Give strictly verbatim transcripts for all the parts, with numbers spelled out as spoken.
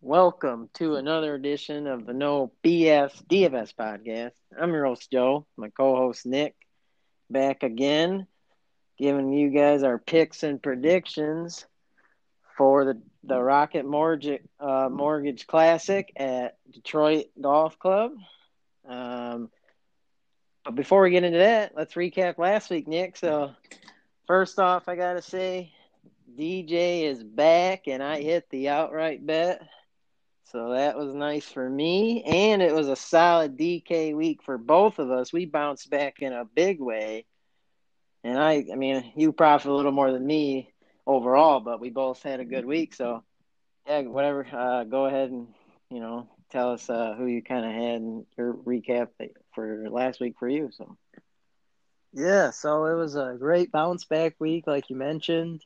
Welcome to another edition of the No B S D F S podcast. I'm your host, Joe, my co-host, Nick, back again, giving you guys our picks and predictions for the, the Rocket Mortgage, uh, Mortgage Classic at Detroit Golf Club. Um, but before we get into that, let's recap last week, Nick. So first off, I got to say D J is back, and I hit the outright bet. So that was nice for me, and it was a solid D K week for both of us. We bounced back in a big way, and I I mean, you profit a little more than me overall, but we both had a good week. So, yeah, whatever, uh, go ahead and, you know, tell us uh, who you kind of had and your recap for last week for you. So, yeah, so it was a great bounce back week, like you mentioned.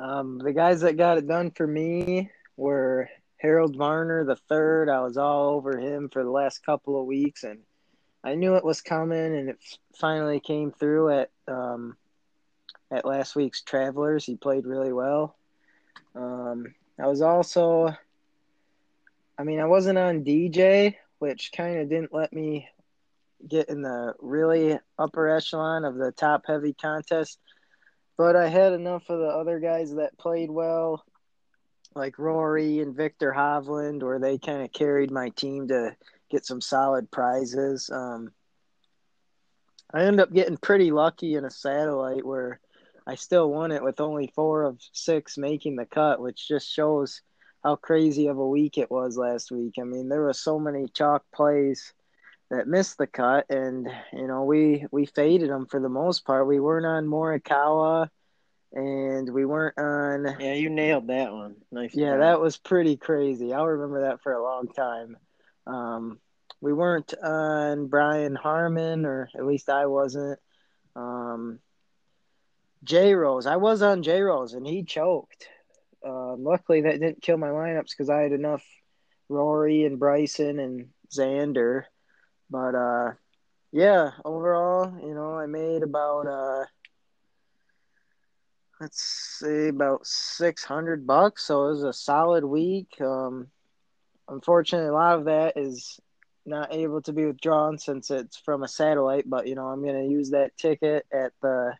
Um, the guys that got it done for me were – Harold Varner the third. I was all over him for the last couple of weeks, and I knew it was coming, and it finally came through at um, at last week's Travelers. He played really well. Um, I was also, I mean, I wasn't on D J, which kind of didn't let me get in the really upper echelon of the top-heavy contest, but I had enough of the other guys that played well, like Rory and Victor Hovland, where they kind of carried my team to get some solid prizes. Um, I ended up getting pretty lucky in a satellite where I still won it with only four of six making the cut, which just shows how crazy of a week it was last week. I mean, there were so many chalk plays that missed the cut, and, you know, we, we faded them for the most part. We weren't on Morikawa, and we weren't on... Yeah, you nailed that one. Nice. Yeah, time. That was pretty crazy. I'll remember that for a long time. Um, we weren't on Brian Harmon, or at least I wasn't. Um, J-Rose. I was on J-Rose, and he choked. Uh, luckily, that didn't kill my lineups because I had enough Rory and Bryson and Xander. But, uh, yeah, overall, you know, I made about... Uh, Let's see, about six hundred bucks. So it was a solid week. Um, unfortunately, a lot of that is not able to be withdrawn since it's from a satellite. But, you know, I'm going to use that ticket at the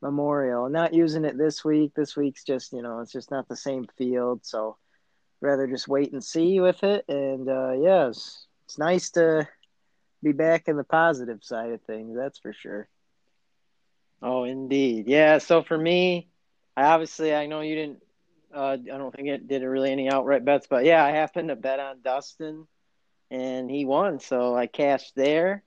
Memorial. Not using it this week. This week's just, you know, it's just not the same field. So rather just wait and see with it. And, uh, yeah, it's, it's nice to be back in the positive side of things. That's for sure. Oh, indeed. Yeah, so for me, I obviously, I know you didn't, uh, I don't think it did really any outright bets, but yeah, I happened to bet on Dustin, and he won, so I cashed there.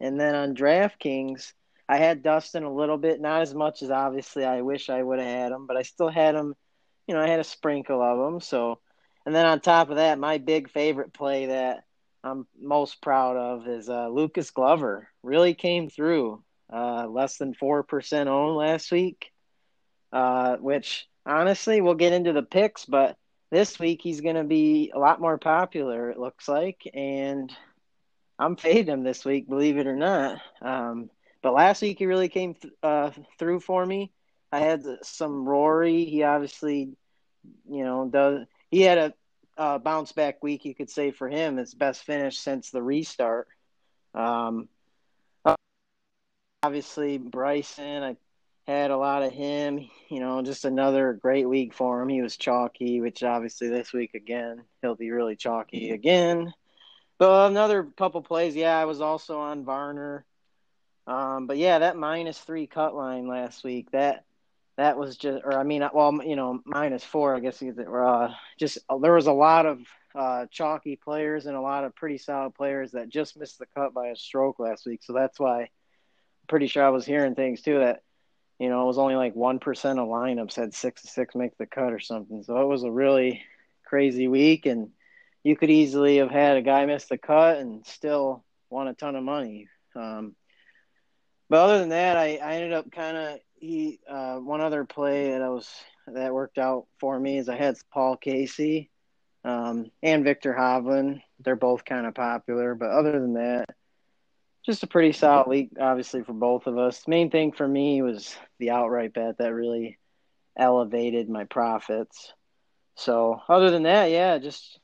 And then on DraftKings, I had Dustin a little bit, not as much as obviously I wish I would have had him, but I still had him, you know, I had a sprinkle of him. So, and then on top of that, my big favorite play that I'm most proud of is uh, Lucas Glover. Really came through. Uh, less than four percent owned last week, uh, which honestly we'll get into the picks, but this week he's going to be a lot more popular, it looks like, and I'm fading him this week, believe it or not. Um, but last week he really came th- uh, through for me. I had some Rory. He obviously, you know, does. He had a, a bounce back week, you could say, for him. It's best finish since the restart. Um Obviously, Bryson, I had a lot of him, you know, just another great week for him. He was chalky, which obviously this week again, he'll be really chalky again. But another couple plays, yeah, I was also on Varner. Um, but, yeah, that minus three cut line last week, that that was just – or, I mean, well, you know, minus four, I guess. Uh, just there was a lot of uh, chalky players and a lot of pretty solid players that just missed the cut by a stroke last week. So that's why – pretty sure I was hearing things too that, you know, it was only like one percent of lineups had six to six make the cut or something. So it was a really crazy week, and you could easily have had a guy miss the cut and still won a ton of money. Um, but other than that, I, I ended up kind of – he uh, one other play that I was that worked out for me is I had Paul Casey um, and Victor Hovland. They're both kind of popular, but other than that, just a pretty solid week, obviously, for both of us. Main thing for me was the outright bet that really elevated my profits. So other than that, yeah, just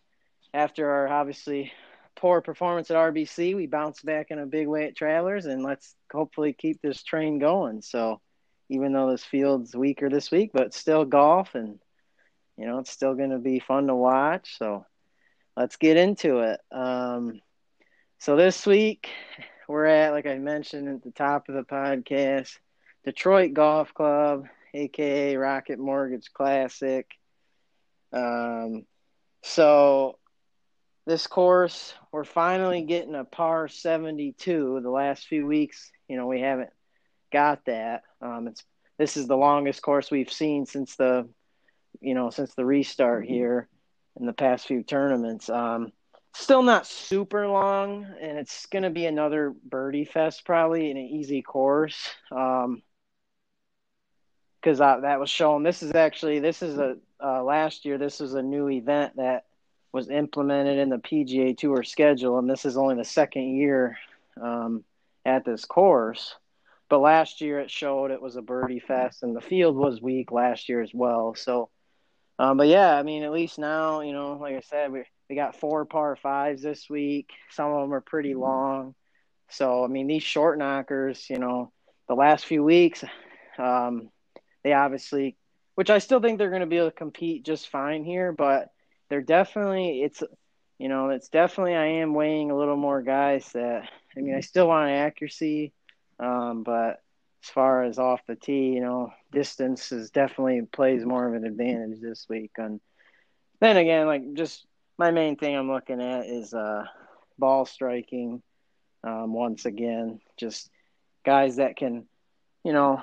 after our obviously poor performance at R B C, we bounced back in a big way at Travelers, and let's hopefully keep this train going. So even though this field's weaker this week, but still golf, and, you know, it's still going to be fun to watch. So let's get into it. Um, so this week we're at, like I mentioned at the top of the podcast, Detroit Golf Club, a k a. Rocket Mortgage Classic. Um, so this course, we're finally getting a par seventy-two. The last few weeks, you know, we haven't got that. Um, it's this is the longest course we've seen since the, you know, since the restart here in the past few tournaments. Um, still not super long, and it's going to be another birdie fest probably in an easy course. Um, because that was shown. This is actually this is a uh, last year. This was a new event that was implemented in the P G A Tour schedule, and this is only the second year um, at this course. But last year it showed it was a birdie fest, and the field was weak last year as well. So, um, but yeah, I mean, at least now, you know, like I said, we we got four par fives this week. Some of them are pretty long. So I mean, these short knockers, you know, the last few weeks. Um, They obviously, which I still think they're going to be able to compete just fine here, but they're definitely, it's, you know, it's definitely, I am weighing a little more guys that, I mean, I still want accuracy, um, but as far as off the tee, you know, distance is definitely plays more of an advantage this week. And then again, like just my main thing I'm looking at is uh, ball striking. Um, once again, just guys that can, you know,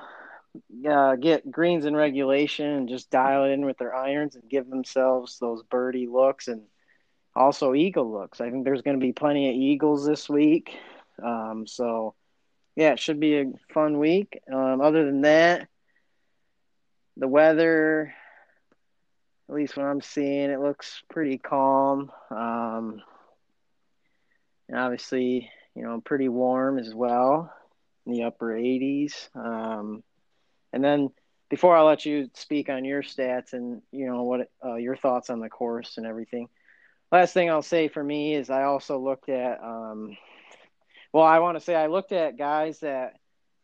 Uh, get greens in regulation and just dial it in with their irons and give themselves those birdie looks and also eagle looks. I think there's going to be plenty of eagles this week. Um, so, yeah, it should be a fun week. Um, other than that, the weather, at least what I'm seeing, it looks pretty calm. Um, and obviously, you know, pretty warm as well in the upper eighties. Um And then before I let you speak on your stats and, you know, what uh, your thoughts on the course and everything, last thing I'll say for me is I also looked at um, – well, I want to say I looked at guys that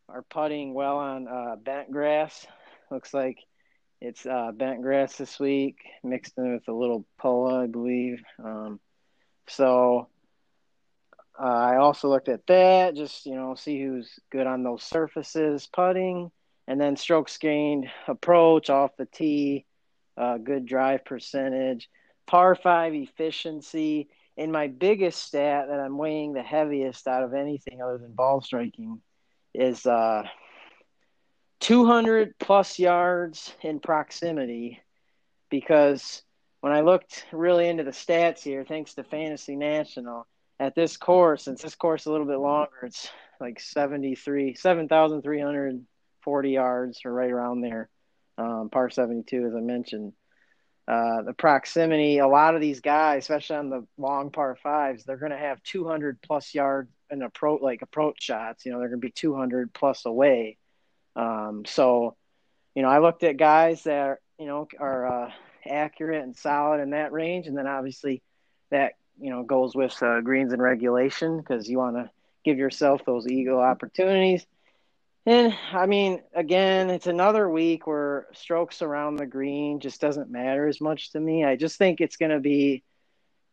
are putting well on uh, bent grass. Looks like it's uh, bent grass this week mixed in with a little P O A, I believe. Um, so uh, I also looked at that, just, you know, see who's good on those surfaces putting. And then strokes gained, approach, off the tee, uh, good drive percentage, par five efficiency. And my biggest stat that I'm weighing the heaviest out of anything other than ball striking is uh, two hundred plus yards in proximity. Because when I looked really into the stats here, thanks to Fantasy National, at this course, since this course is a little bit longer, it's like seventy-three, seven thousand three hundred forty yards or right around there, um, par seventy-two, as I mentioned. Uh, the proximity, a lot of these guys, especially on the long par fives, they're going to have two hundred plus yard and approach, like approach shots. You know, they're going to be two hundred plus away. Um, so, you know, I looked at guys that are, you know, are uh, accurate and solid in that range. And then obviously that, you know, goes with uh, greens and regulation because you want to give yourself those eagle opportunities. And, I mean, again, it's another week where strokes around the green just doesn't matter as much to me. I just think it's going to be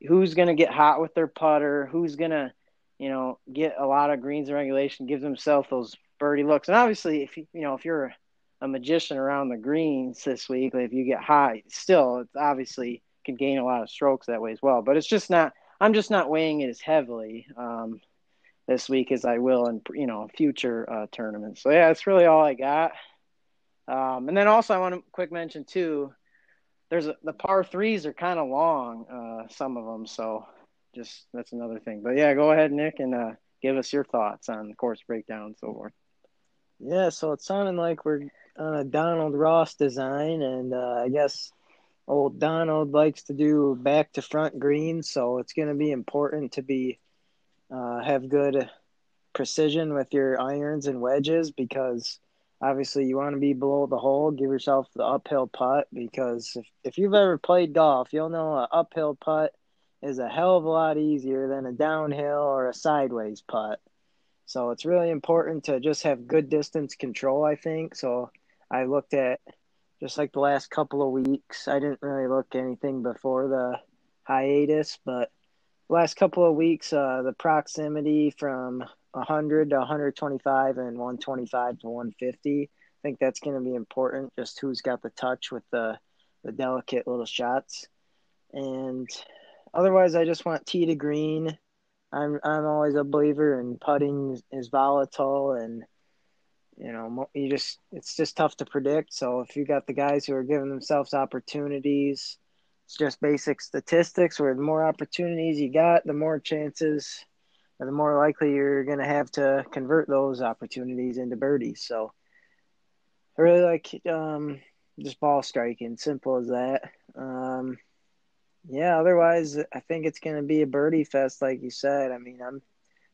who's going to get hot with their putter, who's going to, you know, get a lot of greens in regulation, give themselves those birdie looks. And obviously, if you, you know, if you're a magician around the greens this week, if you get hot, still, it's obviously can gain a lot of strokes that way as well. But it's just not – I'm just not weighing it as heavily um this week as I will in, you know, future uh, tournaments. So, yeah, that's really all I got. Um, and then also I want to quick mention, too, there's a, the par threes are kind of long, uh, some of them. So just that's another thing. But, yeah, go ahead, Nick, and uh, give us your thoughts on the course breakdown and so forth. Yeah, so it's sounding like we're on a Donald Ross design, and uh, I guess old Donald likes to do back to front greens, so it's going to be important to be uh, have good precision with your irons and wedges, because obviously you want to be below the hole, give yourself the uphill putt, because if, if you've ever played golf, you'll know an uphill putt is a hell of a lot easier than a downhill or a sideways putt. So it's really important to just have good distance control, I think. So I looked at just like the last couple of weeks. I didn't really look at anything before the hiatus, but last couple of weeks, uh, the proximity from one hundred to one twenty-five and one twenty-five to one fifty, I think that's going to be important, just who's got the touch with the, the delicate little shots. And otherwise, I just want tee to green. I'm I'm always a believer in putting is volatile, and you know you just it's just tough to predict. So if you got the guys who are giving themselves opportunities, it's just basic statistics. Where the more opportunities you got, the more chances, or the more likely you're going to have to convert those opportunities into birdies. So I really like um, just ball striking. Simple as that. Um, Yeah, otherwise, I think it's going to be a birdie fest, like you said. I mean, I'm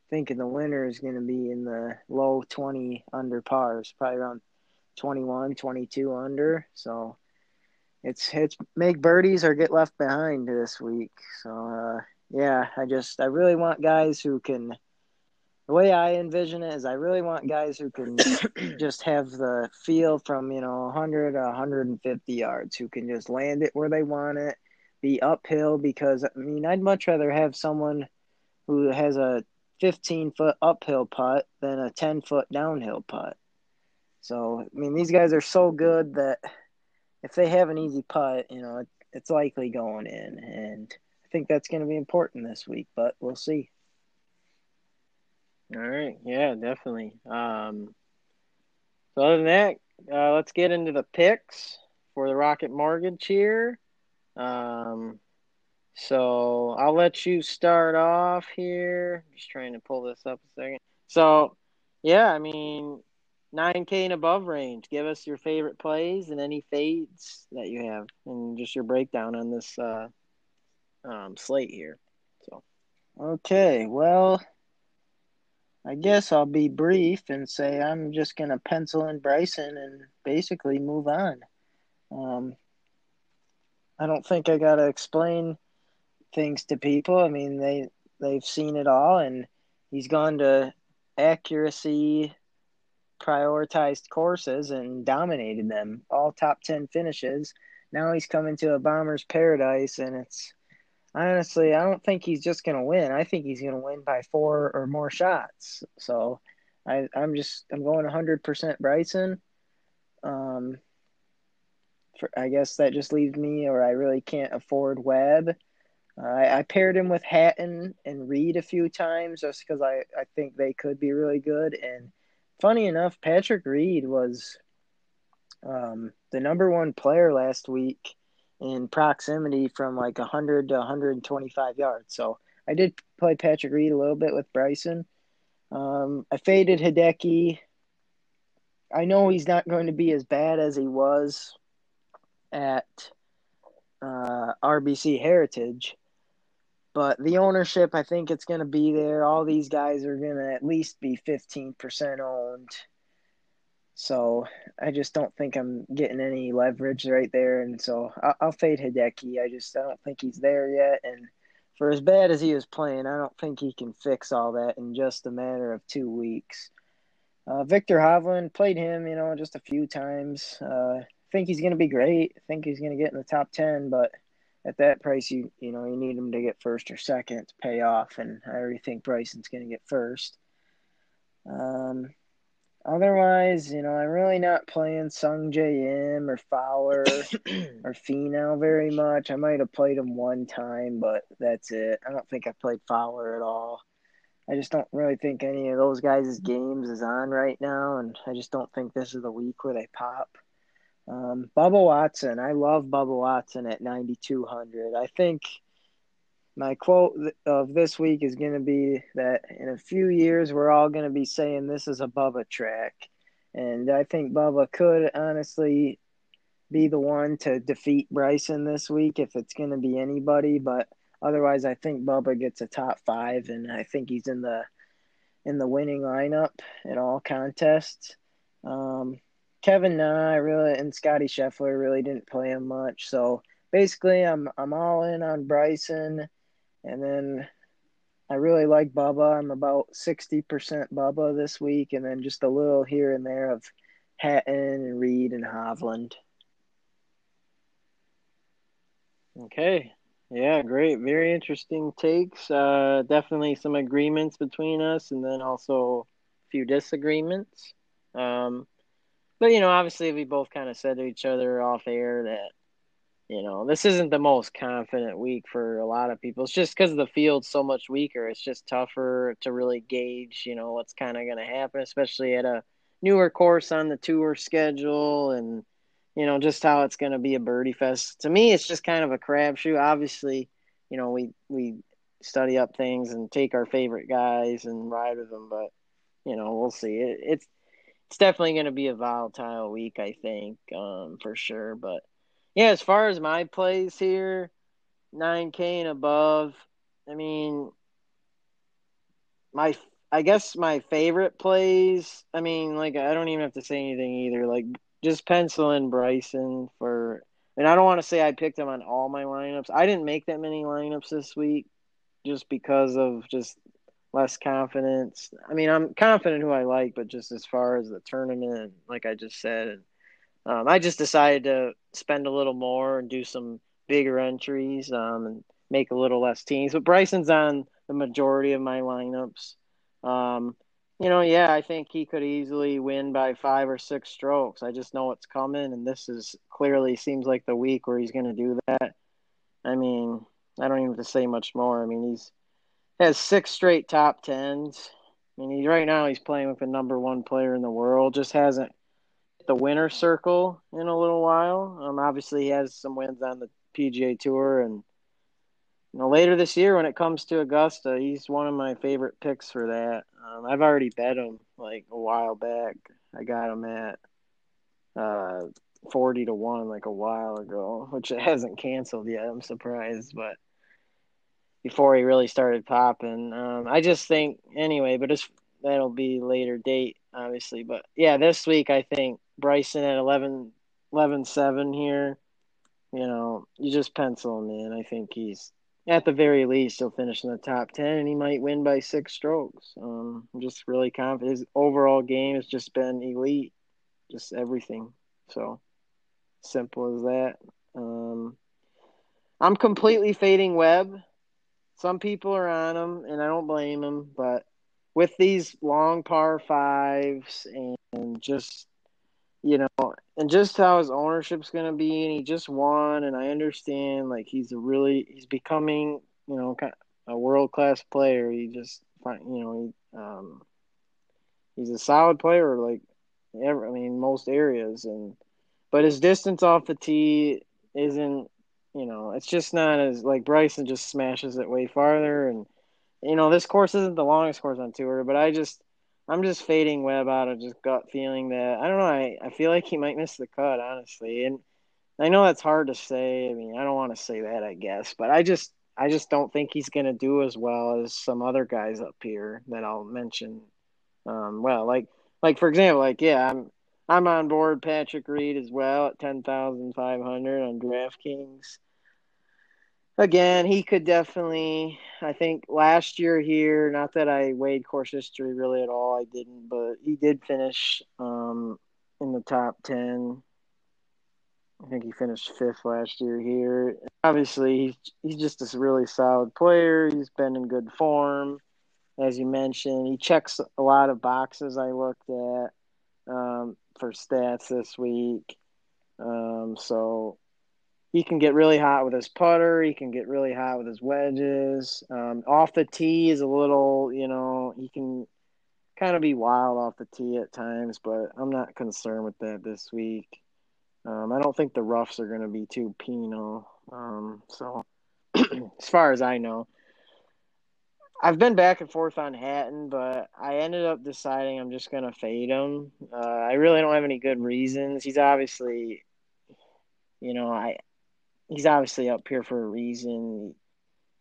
thinking the winner is going to be in the low twenty under pars, probably around twenty-one, twenty-two under. So it's it's make birdies or get left behind this week. So, uh, yeah, I just – I really want guys who can – the way I envision it is I really want guys who can just have the feel from, you know, one hundred to one fifty yards, who can just land it where they want it, be uphill, because, I mean, I'd much rather have someone who has a fifteen-foot uphill putt than a ten-foot downhill putt. So, I mean, these guys are so good that if they have an easy putt, you know, it's likely going in. And I think that's going to be important this week, but we'll see. All right. Yeah, definitely. Um, so, other than that, uh, let's get into the picks for the Rocket Mortgage here. Um, so I'll let you start off here. I'm just trying to pull this up a second. So, yeah, I mean, nine K and above range. Give us your favorite plays and any fades that you have, and just your breakdown on this uh, um, slate here. So, okay, well, I guess I'll be brief and say I'm just gonna pencil in Bryson and basically move on. Um. I don't think I got to explain things to people. I mean, they, they've seen it all, and he's gone to accuracy-prioritized courses and dominated them, all top ten finishes. Now he's coming to a bomber's paradise, and it's – honestly, I don't think he's just going to win. I think he's going to win by four or more shots. So I, I'm just – I'm going one hundred percent Bryson. Um I guess that just leaves me, or I really can't afford Webb. Uh, I, I paired him with Hatton and Reed a few times just because I, I think they could be really good. And funny enough, Patrick Reed was um, the number one player last week in proximity from like one hundred to one twenty-five yards. So I did play Patrick Reed a little bit with Bryson. Um, I faded Hideki. I know he's not going to be as bad as he was at uh, R B C Heritage, but the ownership, I think it's going to be there. All these guys are going to at least be fifteen percent owned, so I just don't think I'm getting any leverage right there, and so I'll, I'll fade Hideki. I just I don't think he's there yet, and for as bad as he is playing, I don't think he can fix all that in just a matter of two weeks. Uh, Victor Hovland, played him, you know, just a few times. Uh I think he's going to be great. I think he's going to get in the top ten, but at that price, you you know, you need him to get first or second to pay off, and I already think Bryson's going to get first. Um, otherwise, you know, I'm really not playing Sung J M or Fowler or Finau very much. I might have played him one time, but that's it. I don't think I played Fowler at all. I just don't really think any of those guys' games is on right now, and I just don't think this is the week where they pop. Um, Bubba Watson, I love Bubba Watson at ninety-two hundred. I think my quote of this week is going to be that in a few years we're all going to be saying this is a Bubba track, And I think Bubba could honestly be the one to defeat Bryson this week if it's going to be anybody. But otherwise, I think Bubba gets a top five, and I think he's in the in the winning lineup in all contests. Um, Kevin Na really and Scottie Scheffler really didn't play him much. So basically, I'm I'm all in on Bryson, and then I really like Bubba. I'm about sixty percent Bubba this week, and then just a little here and there of Hatton and Reed and Hovland. Okay. Yeah, great. Very interesting takes. Uh, definitely some agreements between us, and then also a few disagreements. Um, but, you know, obviously we both kind of said to each other off air that, you know, this isn't the most confident week for a lot of people. It's just because the field's so much weaker. It's just tougher to really gauge, you know, what's kind of going to happen, especially at a newer course on the tour schedule, and, you know, just how it's going to be a birdie fest. To me, it's just kind of a crapshoot. Obviously, you know, we we study up things and take our favorite guys and ride with them, but, you know, we'll see. It, it's, it's definitely going to be a volatile week, I think, um, for sure, but yeah, as far as my plays here, nine K and above, I mean, my I guess my favorite plays, I mean, like, I don't even have to say anything either. Like, just pencil in Bryson for – and I don't want to say I picked him on all my lineups. I didn't make that many lineups this week just because of just less confidence. I mean, I'm confident who I like, but just as far as the tournament, like I just said – Um, I just decided to spend a little more and do some bigger entries um, and make a little less teams. But Bryson's on the majority of my lineups. Um, you know, yeah, I think he could easily win by five or six strokes. I just know it's coming, and this is clearly seems like the week where he's going to do that. I mean, I don't even have to say much more. I mean, he's has six straight top tens. I mean, he, right now he's playing with the number one player in the world. Just hasn't the winner circle in a little while. Um, obviously he has some wins on the P G A Tour, and you know, later this year when it comes to Augusta, he's one of my favorite picks for that. Um, I've already bet him like a while back. I got him at uh, forty to one like a while ago, which it hasn't canceled yet. I'm surprised, but before he really started popping, um, I just think anyway. But it's that'll be later date, obviously. But yeah, this week I think Bryson at eleven seven here, you know, you just pencil him in. I think he's, at the very least, he'll finish in the top ten, and he might win by six strokes. Um, I'm just really confident. His overall game has just been elite, just everything. So, simple as that. Um, I'm completely fading Webb. Some people are on him, and I don't blame him, but with these long par fives and just, you know, and just how his ownership's going to be, and he just won, and I understand, like, he's a really, he's becoming, you know, kind of a world-class player. He just, you know, he, um, he's a solid player, like, ever, I mean, most areas, and, but his distance off the tee isn't, you know, it's just not as, like, Bryson just smashes it way farther, and, you know, this course isn't the longest course on tour, but I just, I'm just fading Webb out of just gut feeling that, I don't know, I, I feel like he might miss the cut, honestly. And I know that's hard to say. I mean, I don't want to say that, I guess, but I just, I just don't think he's going to do as well as some other guys up here that I'll mention. Um, well, like, like for example, like, yeah, I'm, I'm on board Patrick Reed as well at ten thousand five hundred on DraftKings. Again, he could definitely, I think last year here, not that I weighed course history really at all, I didn't, but he did finish um, in the top ten. I think he finished fifth last year here. Obviously, he's, he's just a really solid player. He's been in good form, as you mentioned. He checks a lot of boxes I looked at um, for stats this week. Um, so... He can get really hot with his putter. He can get really hot with his wedges. Um, off the tee is a little, you know, he can kind of be wild off the tee at times, but I'm not concerned with that this week. Um, I don't think the roughs are going to be too penal. Um, so as far as I know, I've been back and forth on Hatton, but I ended up deciding I'm just going to fade him. Uh, I really don't have any good reasons. He's obviously, you know, I he's obviously up here for a reason.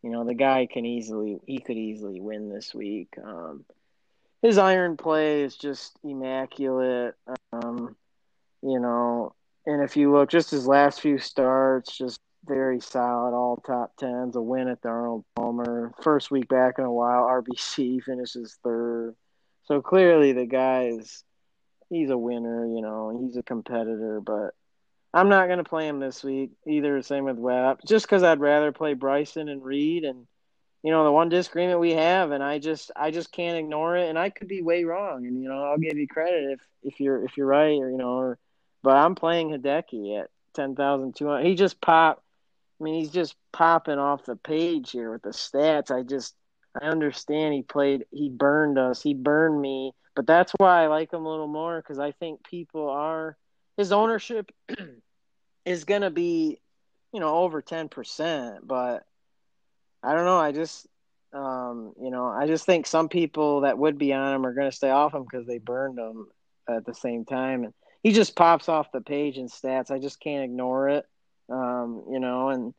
You know, the guy can easily – he could easily win this week. Um, his iron play is just immaculate, um, you know. And if you look, just his last few starts, just – very solid, all top tens, a win at the Arnold Palmer. First week back in a while, R B C finishes third. So clearly the guy is, he's a winner, you know, he's a competitor, but I'm not going to play him this week either. Same with Webb, just because I'd rather play Bryson and Reed. And, you know, the one disagreement we have, and I just, I just can't ignore it. And I could be way wrong. And, you know, I'll give you credit if, if you're, if you're right or, you know, or, but I'm playing Hideki at ten thousand two hundred. He just popped. I mean, he's just popping off the page here with the stats. I just, I understand he played, he burned us, he burned me, but that's why I like him a little more, because I think people are, his ownership is going to be, you know, over ten percent, but I don't know. I just, um, you know, I just think some people that would be on him are going to stay off him because they burned him at the same time. And he just pops off the page in stats. I just can't ignore it. Um, you know, and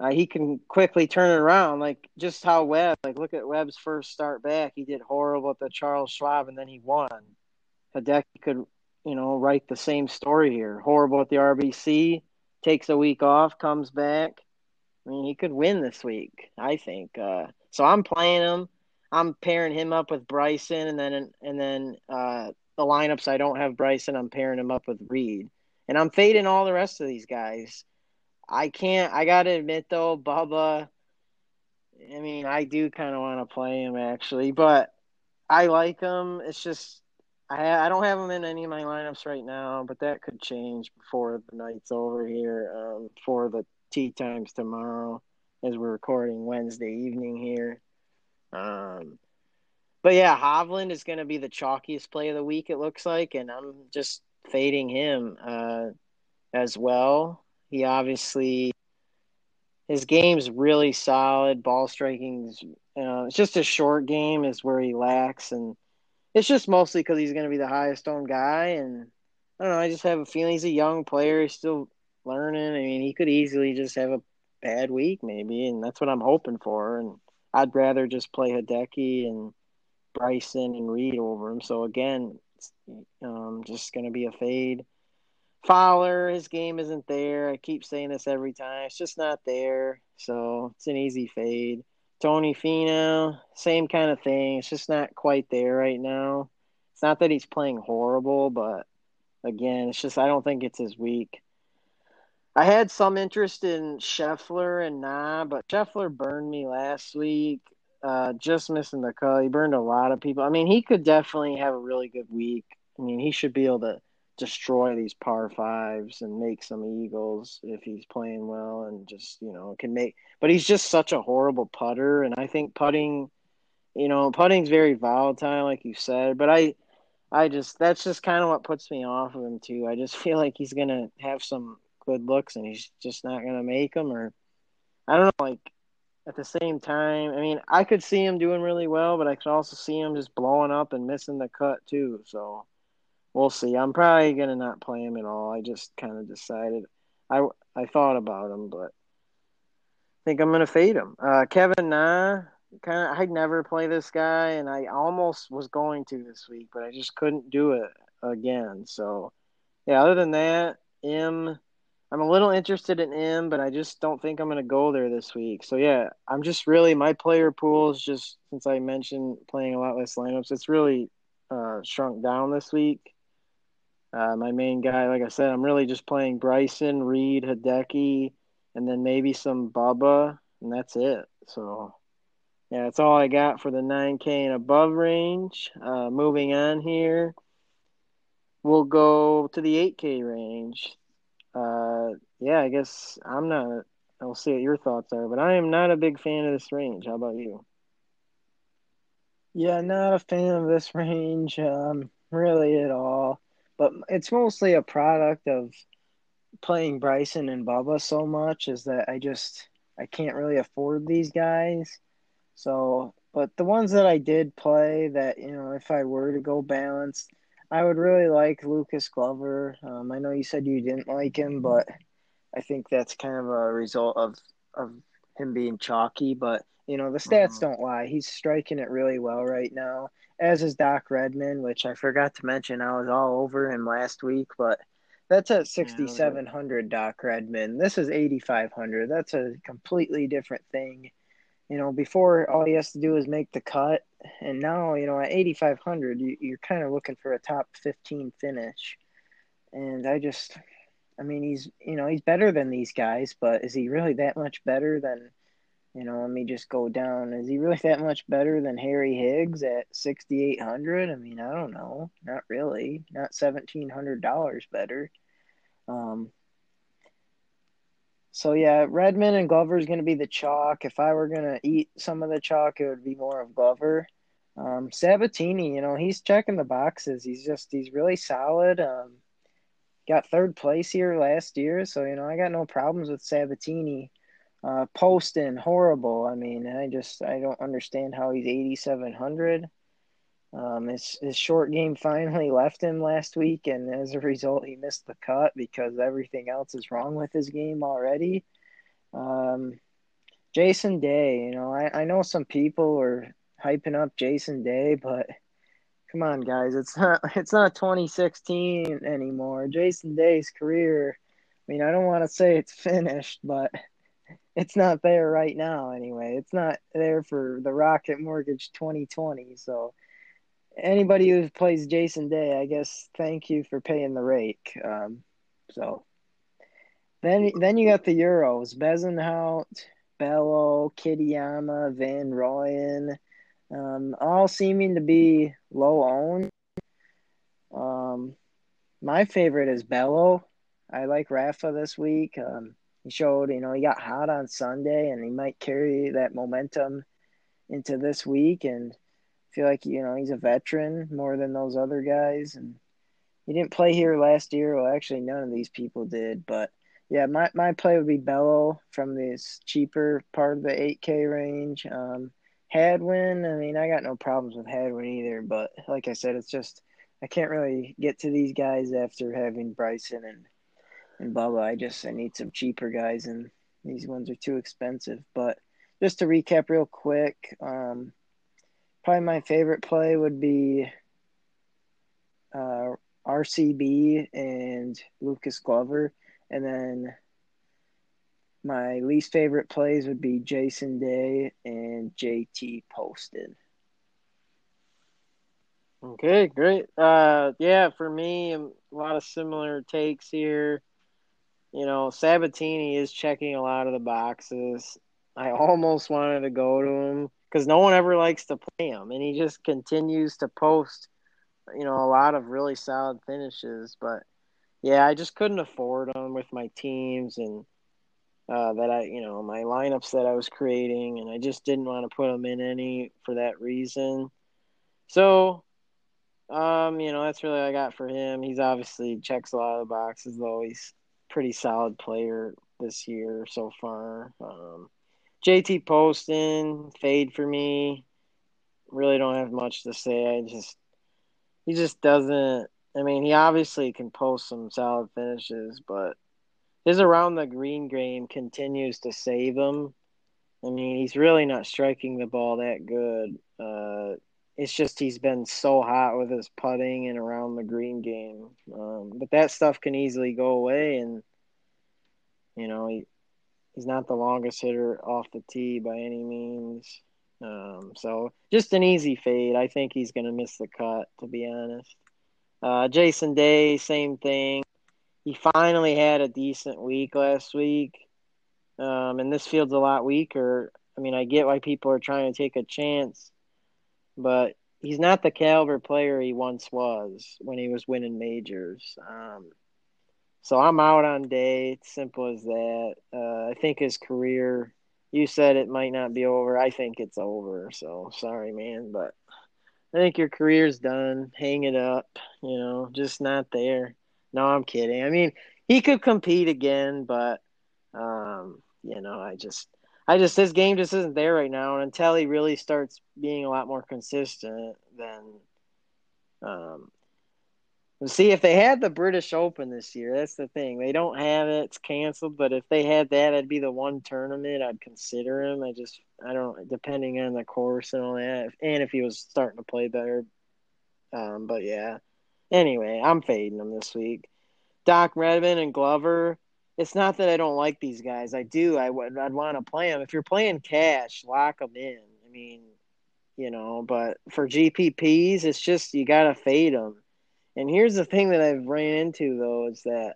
uh, he can quickly turn it around, like just how Webb, like look at Webb's first start back. He did horrible at the Charles Schwab, and then he won. Hideki could, you know, write the same story here. Horrible at the R B C, takes a week off, comes back. I mean, he could win this week, I think. Uh, so I'm playing him. I'm pairing him up with Bryson, and then and then uh, the lineups I don't have Bryson, I'm pairing him up with Reed. And I'm fading all the rest of these guys. I can't – I got to admit, though, Bubba, I mean, I do kind of want to play him, actually. But I like him. It's just I, I don't have him in any of my lineups right now, but that could change before the night's over here, um, before the tea times tomorrow as we're recording Wednesday evening here. Um, but, yeah, Hovland is going to be the chalkiest play of the week, it looks like, and I'm just – fading him uh, as well. He obviously, his game's really solid. Ball striking's, you know, it's just a short game is where he lacks, and it's just mostly because he's going to be the highest owned guy. And I don't know, I just have a feeling he's a young player. He's still learning. I mean, he could easily just have a bad week, maybe, and that's what I'm hoping for. And I'd rather just play Hideki and Bryson and Reed over him. So again, Um, just going to be a fade. Fowler, his game isn't there. I keep saying this every time. It's just not there. So it's an easy fade. Tony Finau, same kind of thing. It's just not quite there right now. It's not that he's playing horrible, but again, it's just I don't think it's his week. I had some interest in Scheffler and Nah, but Scheffler burned me last week. Uh, just missing the cut. He burned a lot of people. I mean, he could definitely have a really good week. I mean, he should be able to destroy these par fives and make some eagles if he's playing well and just, you know, can make – but he's just such a horrible putter, and I think putting – you know, putting's very volatile, like you said, but I I just – that's just kind of what puts me off of him too. I just feel like he's going to have some good looks and he's just not going to make them, or – I don't know, like – at the same time, I mean, I could see him doing really well, but I could also see him just blowing up and missing the cut too. So we'll see. I'm probably going to not play him at all. I just kind of decided. I, I thought about him, but I think I'm going to fade him. Uh, Kevin Nah, kind of, I'd never play this guy, and I almost was going to this week, but I just couldn't do it again. So, yeah, other than that, M. I'm a little interested in him, but I just don't think I'm going to go there this week. So, yeah, I'm just really – my player pool is just, since I mentioned playing a lot less lineups, it's really uh, shrunk down this week. Uh, my main guy, like I said, I'm really just playing Bryson, Reed, Hideki, and then maybe some Bubba, and that's it. So, yeah, that's all I got for the nine K and above range. Uh, moving on here, we'll go to the eight K range. Uh, yeah, I guess I'm not – I'll see what your thoughts are, but I am not a big fan of this range. How about you? Yeah, not a fan of this range um, really at all, but it's mostly a product of playing Bryson and Bubba so much is that I just – I can't really afford these guys. So But the ones that I did play that, you know, if I were to go balanced, I would really like Lucas Glover. Um, I know you said you didn't like him, but I think that's kind of a result of, of him being chalky. But, you know, the stats don't lie. He's striking it really well right now, as is Doc Redman, which I forgot to mention. I was all over him last week, but that's at sixty-seven hundred, Doc Redman. This is eighty-five hundred. That's a completely different thing. You know, before all he has to do is make the cut, and now, you know, at eighty-five hundred, you, you're kind of looking for a top fifteen finish. And I just, I mean, he's, you know, he's better than these guys, but is he really that much better than, you know, let me just go down. Is he really that much better than Harry Higgs at sixty-eight hundred? I mean, I don't know. Not really. Not seventeen hundred dollars better. Um, So, yeah, Redmond and Glover is going to be the chalk. If I were going to eat some of the chalk, it would be more of Glover. Um, Sabatini, you know, he's checking the boxes. He's just – he's really solid. Um, got third place here last year, so, you know, I got no problems with Sabatini. Uh, Poston, horrible. I mean, I just – I don't understand how he's eighty-seven hundred. Um, his, his short game finally left him last week, and as a result, he missed the cut because everything else is wrong with his game already. Um, Jason Day, you know, I, I know some people are hyping up Jason Day, but come on, guys, it's not it's not twenty sixteen anymore. Jason Day's career, I mean, I don't want to say it's finished, but it's not there right now anyway. It's not there for the Rocket Mortgage twenty twenty, so anybody who plays Jason Day, I guess, thank you for paying the rake. Um, so then, then you got the Euros: Besenhout, Bello, Kitayama, Van Rooyen, um, all seeming to be low owned. Um, my favorite is Bello. I like Rafa this week. Um, he showed, you know, he got hot on Sunday, and he might carry that momentum into this week. And feel like, you know, he's a veteran more than those other guys, and he didn't play here last year. Well, actually, none of these people did, but yeah, my, my play would be Bello from this cheaper part of the eight K range. Um, Hadwin, I mean, I got no problems with Hadwin either, but like I said, it's just I can't really get to these guys after having Bryson and and Bubba. I just I need some cheaper guys, and these ones are too expensive. But just to recap real quick, um. Probably my favorite play would be uh, R C B and Lucas Glover. And then my least favorite plays would be Jason Day and J T Poston. Okay, great. Uh, yeah, for me, a lot of similar takes here. You know, Sabatini is checking a lot of the boxes. I almost wanted to go to him, because no one ever likes to play him, and he just continues to post, you know, a lot of really solid finishes. But yeah, I just couldn't afford him with my teams and uh, that I, you know, my lineups that I was creating, and I just didn't want to put him in any for that reason. So, um, you know, that's really all I got for him. He's obviously checks a lot of the boxes, though. He's a pretty solid player this year so far. Um, J T Poston, fade for me. Really don't have much to say. I just he just doesn't – I mean, he obviously can post some solid finishes, but his around the green game continues to save him. I mean, he's really not striking the ball that good. Uh, it's just he's been so hot with his putting and around the green game. Um, but that stuff can easily go away, and, you know, he – he's not the longest hitter off the tee by any means. Um, so just an easy fade. I think he's going to miss the cut, to be honest. Uh, Jason Day, same thing. He finally had a decent week last week. Um, and this field's a lot weaker. I mean, I get why people are trying to take a chance, but he's not the caliber player he once was when he was winning majors. Um So I'm out on Day. It's simple as that. Uh, I think his career, you said it might not be over. I think it's over. So sorry, man. But I think your career's done. Hang it up. You know, just not there. No, I'm kidding. I mean, he could compete again, but, um, you know, I just, I just his game just isn't there right now, and until he really starts being a lot more consistent, then um, see if they had the British Open this year. That's the thing; they don't have it; it's canceled. But if they had that, it'd be the one tournament I'd consider him. I just I don't depending on the course and all that, and if he was starting to play better. Um, but yeah, anyway, I'm fading him this week. Doc Redman and Glover. It's not that I don't like these guys. I do. I would. I'd want to play them. If you're playing cash, lock them in. I mean, you know. But for G P Ps, it's just you gotta fade them. And here's the thing that I've ran into though is that,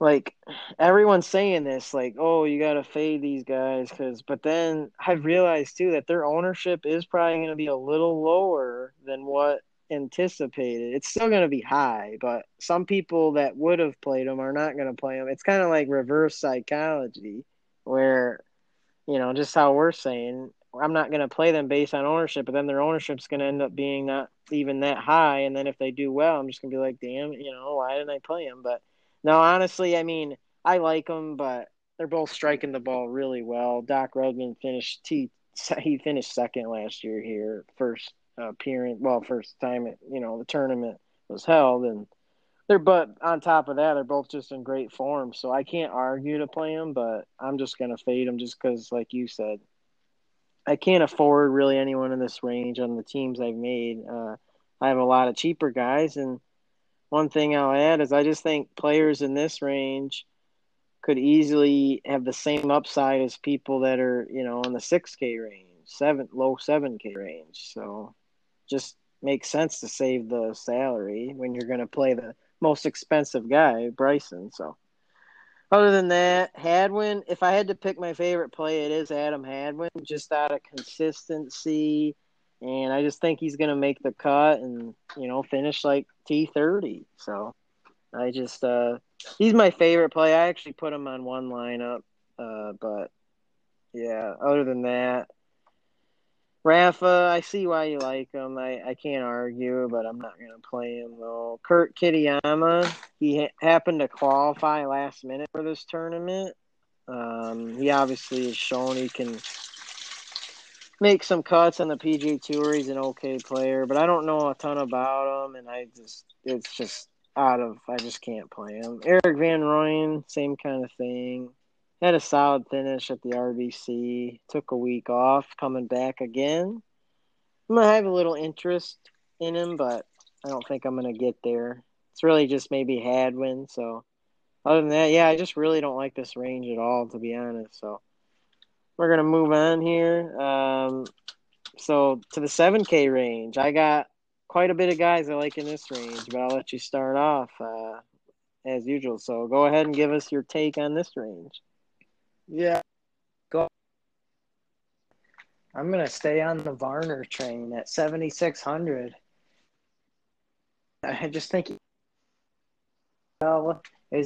like, everyone's saying this, like, oh, you gotta fade these guys, because. But then I've realized too that their ownership is probably going to be a little lower than what. Anticipated. It's still going to be high, but some people that would have played them are not going to play them. It's kind of like reverse psychology where, you know, just how we're saying, I'm not going to play them based on ownership, but then their ownership's going to end up being not even that high. And then if they do well, I'm just going to be like, damn, you know, why didn't I play them? But no, honestly, I mean, I like them, but they're both striking the ball really well. Doc Redman finished, he, he finished second last year here, first appearance well first time it, you know the tournament was held, and they're but on top of that they're both just in great form, so I can't argue to play them, but I'm just gonna fade them just because, like you said, I can't afford really anyone in this range on the teams I've made. uh I have a lot of cheaper guys, and one thing I'll add is I just think players in this range could easily have the same upside as people that are, you know, in the six K range, seven low seven K range, so just makes sense to save the salary when you're going to play the most expensive guy, Bryson. So other than that, Hadwin, if I had to pick my favorite play, it is Adam Hadwin, just out of consistency. And I just think he's going to make the cut and, you know, finish like T thirty. So I just, uh, he's my favorite play. I actually put him on one lineup. Uh, but yeah, other than that, Rafa, I see why you like him. I, I can't argue, but I'm not going to play him, though. Kurt Kitayama, he ha- happened to qualify last minute for this tournament. Um, he obviously has shown he can make some cuts on the P G A Tour. He's an okay player, but I don't know a ton about him, and I just it's just out of – I just can't play him. Eric Van Rooyen, same kind of thing. Had a solid finish at the R B C. Took a week off, coming back again. I'm going to have a little interest in him, but I don't think I'm going to get there. It's really just maybe Hadwin. So other than that, yeah, I just really don't like this range at all, to be honest. So we're going to move on here. Um, so to the seven K range, I got quite a bit of guys I like in this range, but I'll let you start off uh, as usual. So go ahead and give us your take on this range. Yeah, go. I'm going to stay on the Varner train at seventy-six hundred. I just think his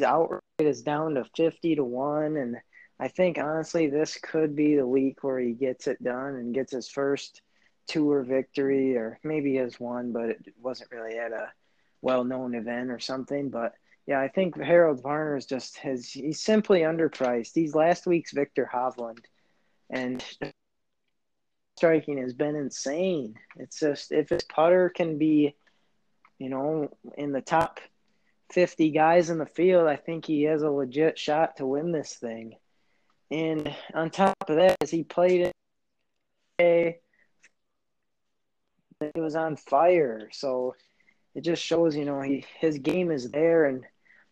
outright is down to fifty to one, and I think, honestly, this could be the week where he gets it done and gets his first tour victory, or maybe his one, but it wasn't really at a well-known event or something, but yeah, I think Harold Varner is just his. He's simply underpriced. He's last week's Victor Hovland, and striking has been insane. It's just if his putter can be, you know, in the top fifty guys in the field, I think he has a legit shot to win this thing. And on top of that, as he played it, he was on fire. So it just shows, you know, he his game is there, and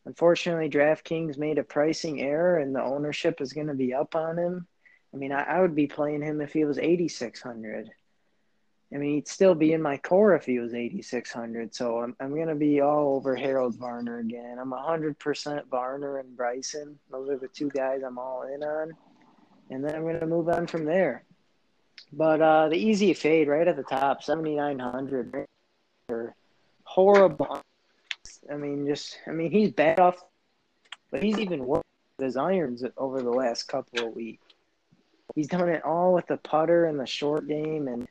unfortunately, DraftKings made a pricing error, and the ownership is going to be up on him. I mean, I, I would be playing him if he was eighty-six hundred. I mean, he'd still be in my core if he was eighty-six hundred. So I'm I'm going to be all over Harold Varner again. I'm one hundred percent Varner and Bryson. Those are the two guys I'm all in on. And then I'm going to move on from there. But uh, the easy fade right at the top, seventy-nine hundred. Horrible. I mean, just, I mean, he's bad off, but he's even worse with his irons over the last couple of weeks. He's done it all with the putter and the short game, and,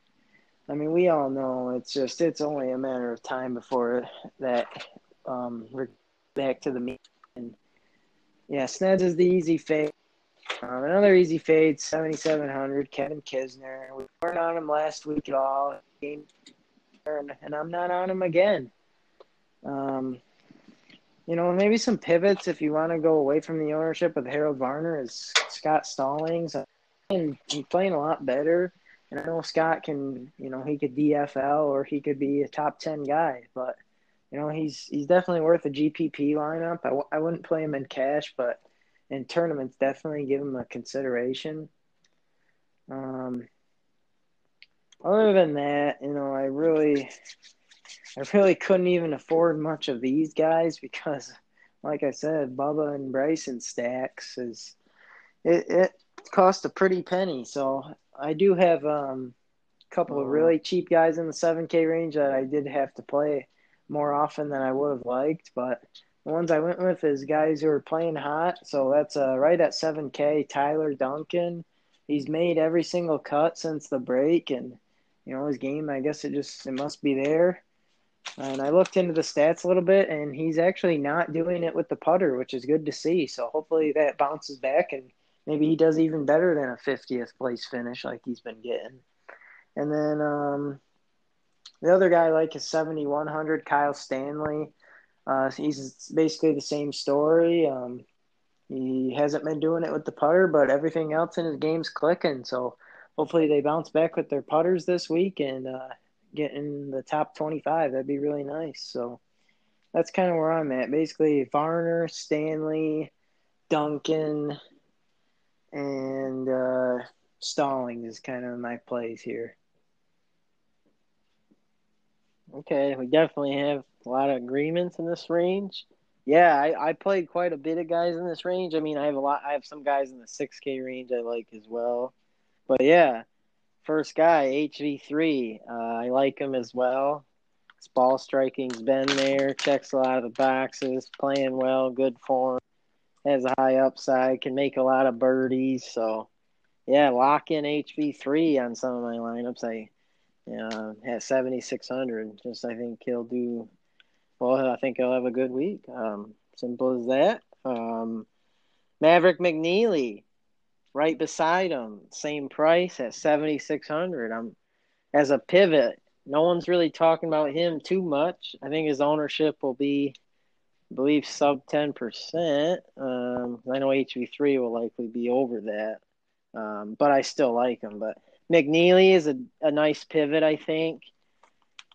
I mean, we all know it's just, it's only a matter of time before that um, we're back to the meet. And, yeah, Sneds is the easy fade. Um, another easy fade, seventy-seven hundred, Kevin Kisner. We weren't on him last week at all, and I'm not on him again. Um, you know, maybe some pivots if you want to go away from the ownership of Harold Varner is Scott Stallings. And he's playing a lot better. And I know Scott can, you know, he could D F L or he could be a top ten guy. But, you know, he's he's definitely worth a G P P lineup. I, w- I wouldn't play him in cash, but in tournaments, definitely give him a consideration. Um, other than that, you know, I really, I really couldn't even afford much of these guys because, like I said, Bubba and Bryson stacks is it, it cost a pretty penny. So I do have um, a couple of really cheap guys in the seven K range that I did have to play more often than I would have liked, but. The ones I went with is guys who are playing hot. So that's uh, right at seven K, Tyler Duncan. He's made every single cut since the break. And, you know, his game, I guess it just it must be there. And I looked into the stats a little bit, and he's actually not doing it with the putter, which is good to see. So hopefully that bounces back, and maybe he does even better than a fiftieth place finish like he's been getting. And then um, the other guy I like is seventy-one hundred, Kyle Stanley. Uh, he's basically the same story. Um, he hasn't been doing it with the putter, but everything else in his game's clicking. So hopefully they bounce back with their putters this week and uh, get in the top twenty-five. That'd be really nice. So that's kind of where I'm at. Basically, Varner, Stanley, Duncan, and uh, Stallings is kind of my plays here. Okay, we definitely have a lot of agreements in this range. Yeah, I, I played quite a bit of guys in this range. I mean, I have a lot. I have some guys in the six K range I like as well. But yeah, first guy, H V three. Uh, I like him as well. His ball striking's been there. Checks a lot of the boxes. Playing well. Good form. Has a high upside. Can make a lot of birdies. So yeah, lock in H V three on some of my lineups. I Uh, at seventy-six hundred, just I think he'll do well. I think he'll have a good week. Um, simple as that. Um, Maverick McNealy, right beside him, same price at seventy-six hundred. I'm as a pivot. No one's really talking about him too much. I think his ownership will be, I believe, sub ten percent. Um, I know H V three will likely be over that, um, but I still like him. But McNealy is a, a nice pivot, I think.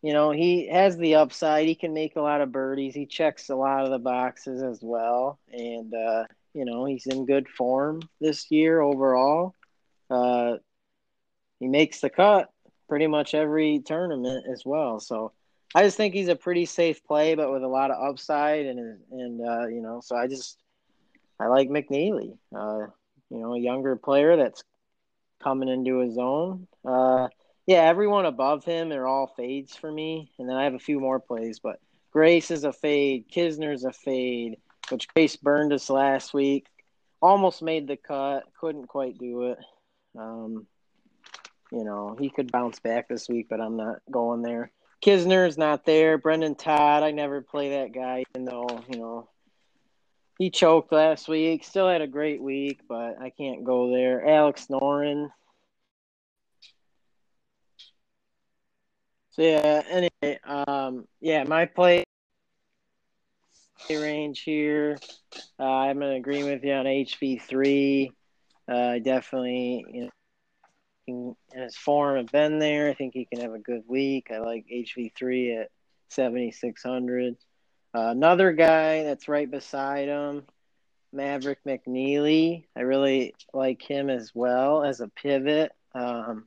You know, he has the upside. He can make a lot of birdies. He checks a lot of the boxes as well. And, uh, you know, he's in good form this year overall. Uh, he makes the cut pretty much every tournament as well. So I just think he's a pretty safe play, but with a lot of upside. And, and uh, you know, so I just – I like McNealy. Uh, you know, a younger player that's coming into his own. Uh, yeah, everyone above him are all fades for me. And then I have a few more plays, but Grace is a fade. Kisner's a fade, which Grace burned us last week. Almost made the cut. Couldn't quite do it. Um, you know, he could bounce back this week, but I'm not going there. Kisner's not there. Brendan Todd, I never play that guy, even though, you know, he choked last week. Still had a great week, but I can't go there. Alex Noren. So, yeah, anyway, um, yeah, my play range here. Uh, I'm going to agree with you on H V three. Uh, definitely, you know, in his form, have been there. I think he can have a good week. I like H V three at seventy-six hundred. Uh, another guy that's right beside him, Maverick McNealy. I really like him as well as a pivot. Um,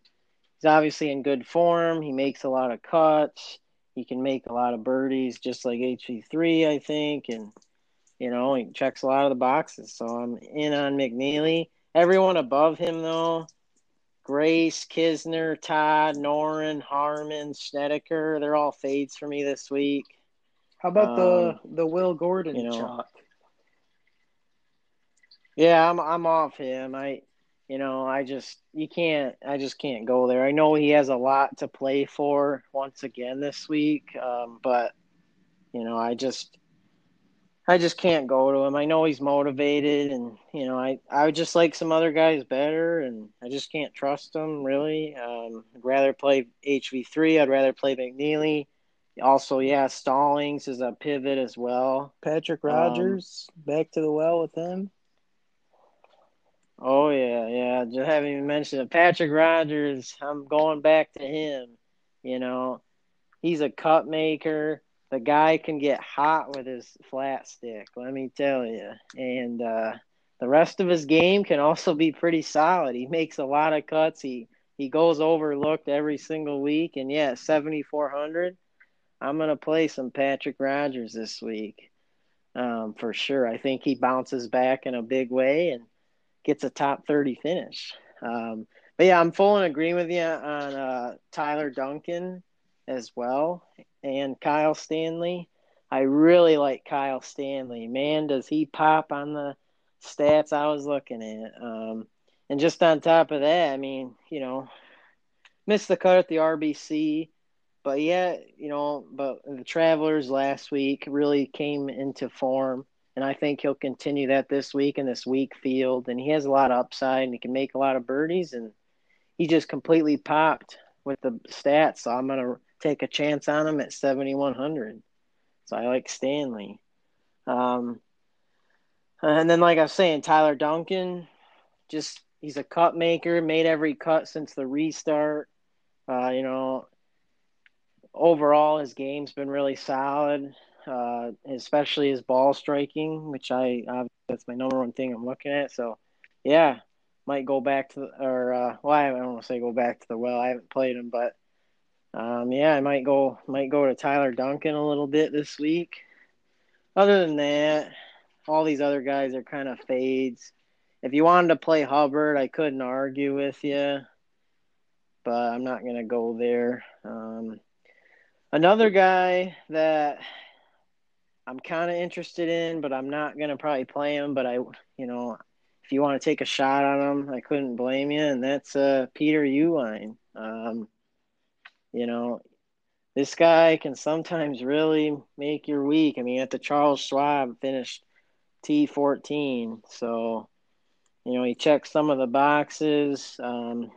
he's obviously in good form. He makes a lot of cuts. He can make a lot of birdies, just like H V three, I think. And, you know, he checks a lot of the boxes. So I'm in on McNealy. Everyone above him, though, Grace, Kisner, Todd, Noren, Harmon, Snedeker, they're all fades for me this week. How about the, um, the Will Gordon you know, shot? Yeah, I'm I'm off him. I, you know, I just you can't. I just can't go there. I know he has a lot to play for once again this week, um, but you know, I just I just can't go to him. I know he's motivated, and, you know, I, I would just like some other guys better, and I just can't trust him, really. Um, I'd rather play H V three. I'd rather play McNealy. Also, yeah, Stallings is a pivot as well. Patrick Rogers, um, back to the well with him. Oh, yeah, yeah. Just haven't even mentioned it. Patrick Rogers, I'm going back to him. You know, he's a cut maker. The guy can get hot with his flat stick, let me tell you. And uh, the rest of his game can also be pretty solid. He makes a lot of cuts. He he goes overlooked every single week. And, yeah, seventy-four hundred, I'm going to play some Patrick Rogers this week um, for sure. I think he bounces back in a big way and gets a top thirty finish. Um, but, yeah, I'm full in agreement with you on uh, Tyler Duncan as well. And Kyle Stanley. I really like Kyle Stanley. Man, does he pop on the stats I was looking at. Um, and just on top of that, I mean, you know, missed the cut at the R B C. But, yeah, you know, but the Travelers last week really came into form. And I think he'll continue that this week in this weak field. And he has a lot of upside, and he can make a lot of birdies. And he just completely popped with the stats. So I'm going to – take a chance on him at seventy-one hundred. So I like Stanley. Um, and then, like I was saying, Tyler Duncan, just he's a cut maker, made every cut since the restart. Uh, you know, overall his game's been really solid, uh, especially his ball striking, which I uh, that's my number one thing I'm looking at. So, yeah, might go back to – or, uh, well, I don't want to say go back to the well. I haven't played him, but – Um, yeah, I might go might go to Tyler Duncan a little bit this week. Other than that, all these other guys are kind of fades. If you wanted to play Hubbard, I couldn't argue with you, but I'm not going to go there. Um, another guy that I'm kind of interested in, but I'm not going to probably play him, but I, you know, if you want to take a shot on him, I couldn't blame you, and that's uh, Peter Uline. Um You know, this guy can sometimes really make your week. I mean, at the Charles Schwab, finished T fourteen. So, you know, he checks some of the boxes. Um,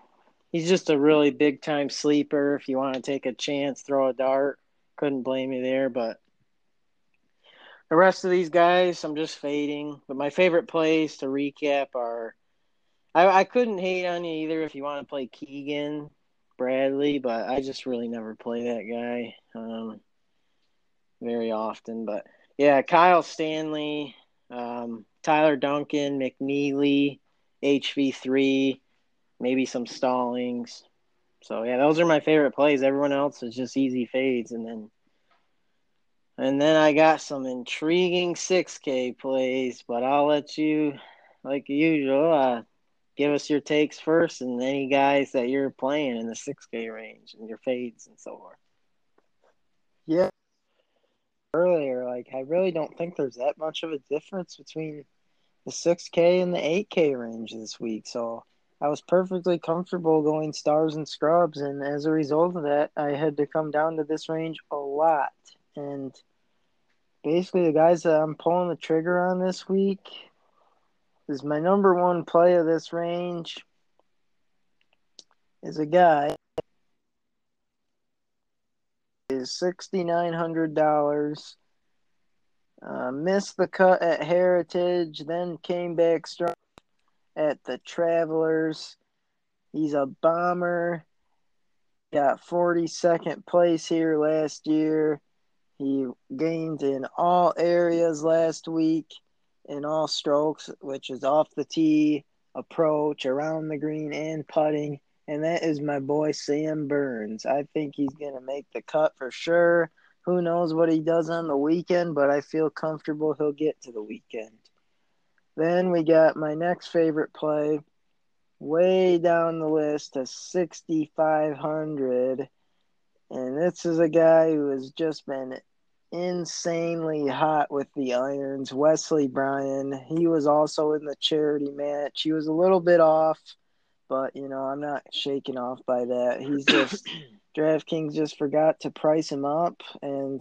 he's just a really big-time sleeper. If you want to take a chance, throw a dart. Couldn't blame you there. But the rest of these guys, I'm just fading. But my favorite plays to recap are I, I couldn't hate on you either if you want to play Keegan Bradley, but I just really never play that guy um, very often. But, yeah, Kyle Stanley, um, Tyler Duncan, McNealy, H V three, maybe some Stallings. So, yeah, those are my favorite plays. Everyone else is just easy fades. And then and then I got some intriguing six K plays, but I'll let you, like usual, uh, give us your takes first and any guys that you're playing in the six K range and your fades and so on. Yeah. Earlier, like, I really don't think there's that much of a difference between the six K and the eight K range this week. So I was perfectly comfortable going stars and scrubs. And as a result of that, I had to come down to this range a lot. And basically the guys that I'm pulling the trigger on this week – is my number one play of this range is a guy is six thousand nine hundred dollars, uh, missed the cut at Heritage, then came back strong at the Travelers. He's a bomber, got forty-second place here last year. He gained in all areas last week. In all strokes, which is off the tee, approach, around the green, and putting. And that is my boy Sam Burns. I think he's going to make the cut for sure. Who knows what he does on the weekend, but I feel comfortable he'll get to the weekend. Then we got my next favorite play, way down the list to six thousand five hundred. And this is a guy who has just been insanely hot with the irons, Wesley Bryan. He was also in the charity match. He was a little bit off, but, you know, I'm not shaken off by that. He's just – DraftKings just forgot to price him up, and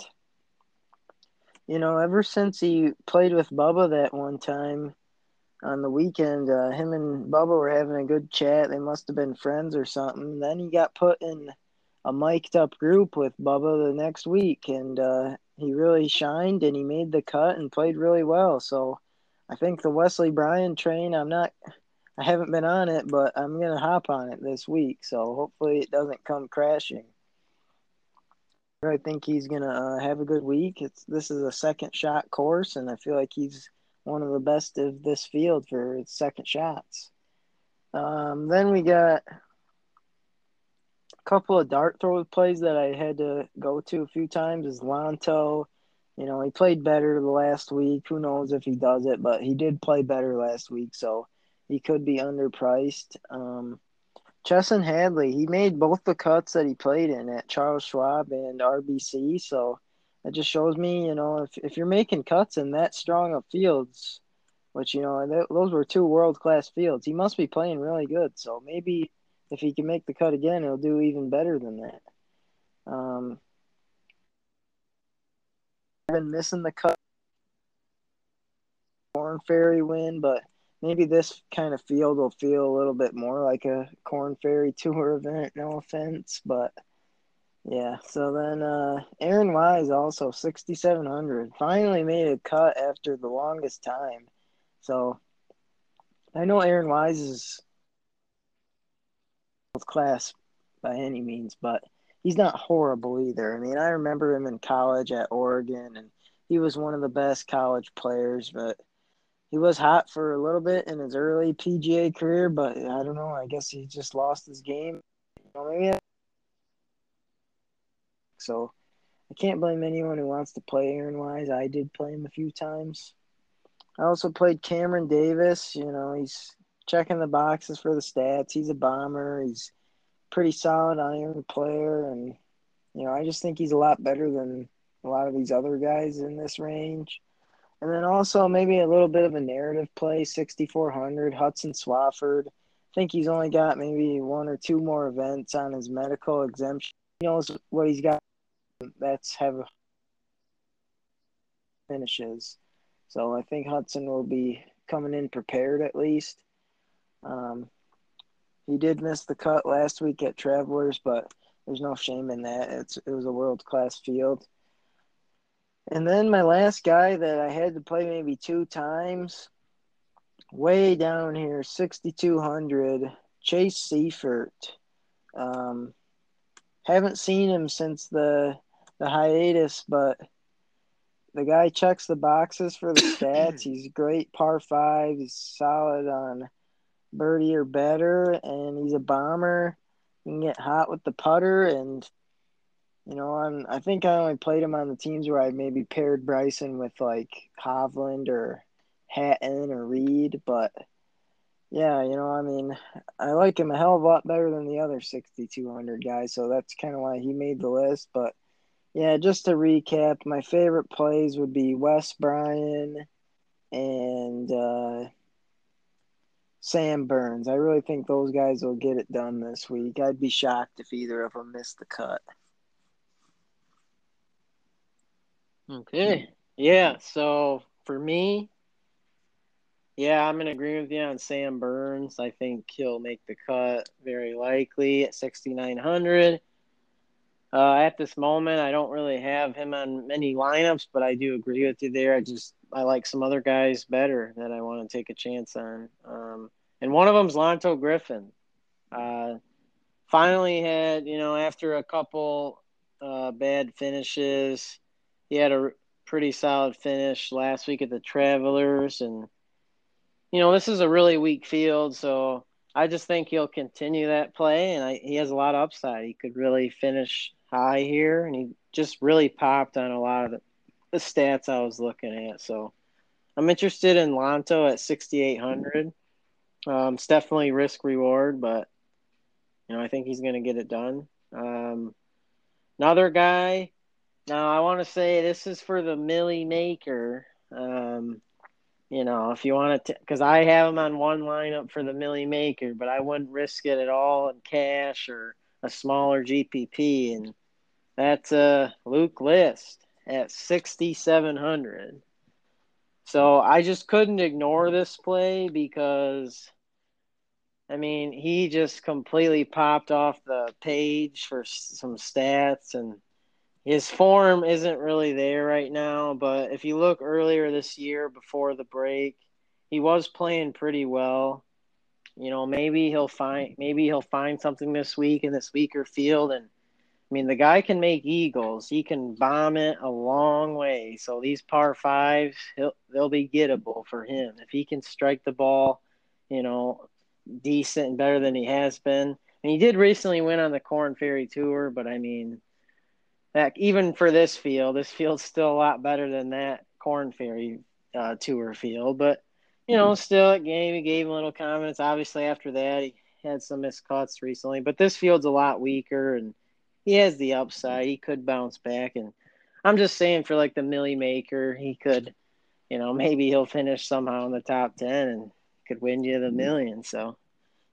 you know, ever since he played with Bubba that one time on the weekend, uh, him and Bubba were having a good chat. They must have been friends or something. Then he got put in a mic'd up group with Bubba the next week, and uh, he really shined, and he made the cut and played really well. So I think the Wesley Bryan train, I'm not – I haven't been on it, but I'm going to hop on it this week. So hopefully it doesn't come crashing. I think he's going to uh, have a good week. It's This is a second-shot course, and I feel like he's one of the best of this field for his second shots. Um, then we got a couple of dart throw plays that I had to go to a few times is Lanto. You know, he played better last week. Who knows if he does it, but he did play better last week, so he could be underpriced. Um Chesson Hadley, he made both the cuts that he played in at Charles Schwab and R B C, so that just shows me, you know, if if you're making cuts in that strong of fields, which, you know, th- those were two world-class fields, he must be playing really good. So maybe if he can make the cut again, he'll do even better than that. Um, I've been missing the cut. Corn Ferry win, but maybe this kind of field will feel a little bit more like a Corn Ferry Tour event, no offense. But, yeah, so then uh, Aaron Wise also, sixty-seven hundred, finally made a cut after the longest time. So I know Aaron Wise is class by any means, but he's not horrible either. I mean, I remember him in college at Oregon, and he was one of the best college players, but he was hot for a little bit in his early P G A career, but I don't know. I guess he just lost his game. So I can't blame anyone who wants to play Aaron Wise. I did play him a few times. I also played Cameron Davis. You know, he's checking the boxes for the stats. He's a bomber. He's a pretty solid iron player. And, you know, I just think he's a lot better than a lot of these other guys in this range. And then also maybe a little bit of a narrative play, sixty-four hundred, Hudson Swafford. I think he's only got maybe one or two more events on his medical exemption. He knows what he's got. That's have finishes. So I think Hudson will be coming in prepared at least. Um, he did miss the cut last week at Travelers, but there's no shame in that. It's, it was a world-class field. And then my last guy that I had to play maybe two times, way down here, sixty-two hundred, Chase Seifert. Um, haven't seen him since the the hiatus, but the guy checks the boxes for the stats. He's great par five. He's solid on birdie or better, and he's a bomber. He can get hot with the putter, and you know, I'm, I think I only played him on the teams where I maybe paired Bryson with, like, Hovland or Hatton or Reed. But, yeah, you know, I mean, I like him a hell of a lot better than the other sixty-two hundred guys, so that's kind of why he made the list. But, yeah, just to recap, my favorite plays would be Wes Bryan and uh, Sam Burns. I really think those guys will get it done this week. I'd be shocked if either of them missed the cut. Okay. Yeah, so for me, yeah, I'm going to agree with you on Sam Burns. I think he'll make the cut very likely at sixty-nine hundred. Uh, at this moment, I don't really have him on many lineups, but I do agree with you there. I just I like some other guys better that I want to take a chance on. Um, and one of them is Lanto Griffin. Uh, finally had, you know, after a couple uh, bad finishes, he had a pretty solid finish last week at the Travelers. And, you know, this is a really weak field, so I just think he'll continue that play. And I, he has a lot of upside. He could really finish high here. And he just really popped on a lot of the, the stats I was looking at. So I'm interested in Lanto at sixty-eight hundred. Um, it's definitely risk-reward, but, you know, I think he's going to get it done. Um, another guy. Now, I want to say this is for the Millie Maker. Um, you know, if you want to – because I have him on one lineup for the Millie Maker, but I wouldn't risk it at all in cash or a smaller G P P. And that's uh, Luke List. at sixty-seven hundred. So I just couldn't ignore this play because, I mean, he just completely popped off the page for some stats, and his form isn't really there right now. But if you look earlier this year before the break, he was playing pretty well. You know, maybe he'll find maybe he'll find something this week in this weaker field. And I mean, the guy can make eagles. He can bomb it a long way. So these par fives, he'll, they'll be gettable for him if he can strike the ball, you know, decent and better than he has been. And he did recently win on the Corn Ferry Tour, but I mean, that even for this field, this field's still a lot better than that Corn Ferry uh, Tour field. But you know, still at game, he gave him little comments. Obviously, after that, he had some missed cuts recently. But this field's a lot weaker, and he has the upside. He could bounce back. And I'm just saying for, like, the Millie Maker, he could, you know, maybe he'll finish somehow in the top ten and could win you the million. So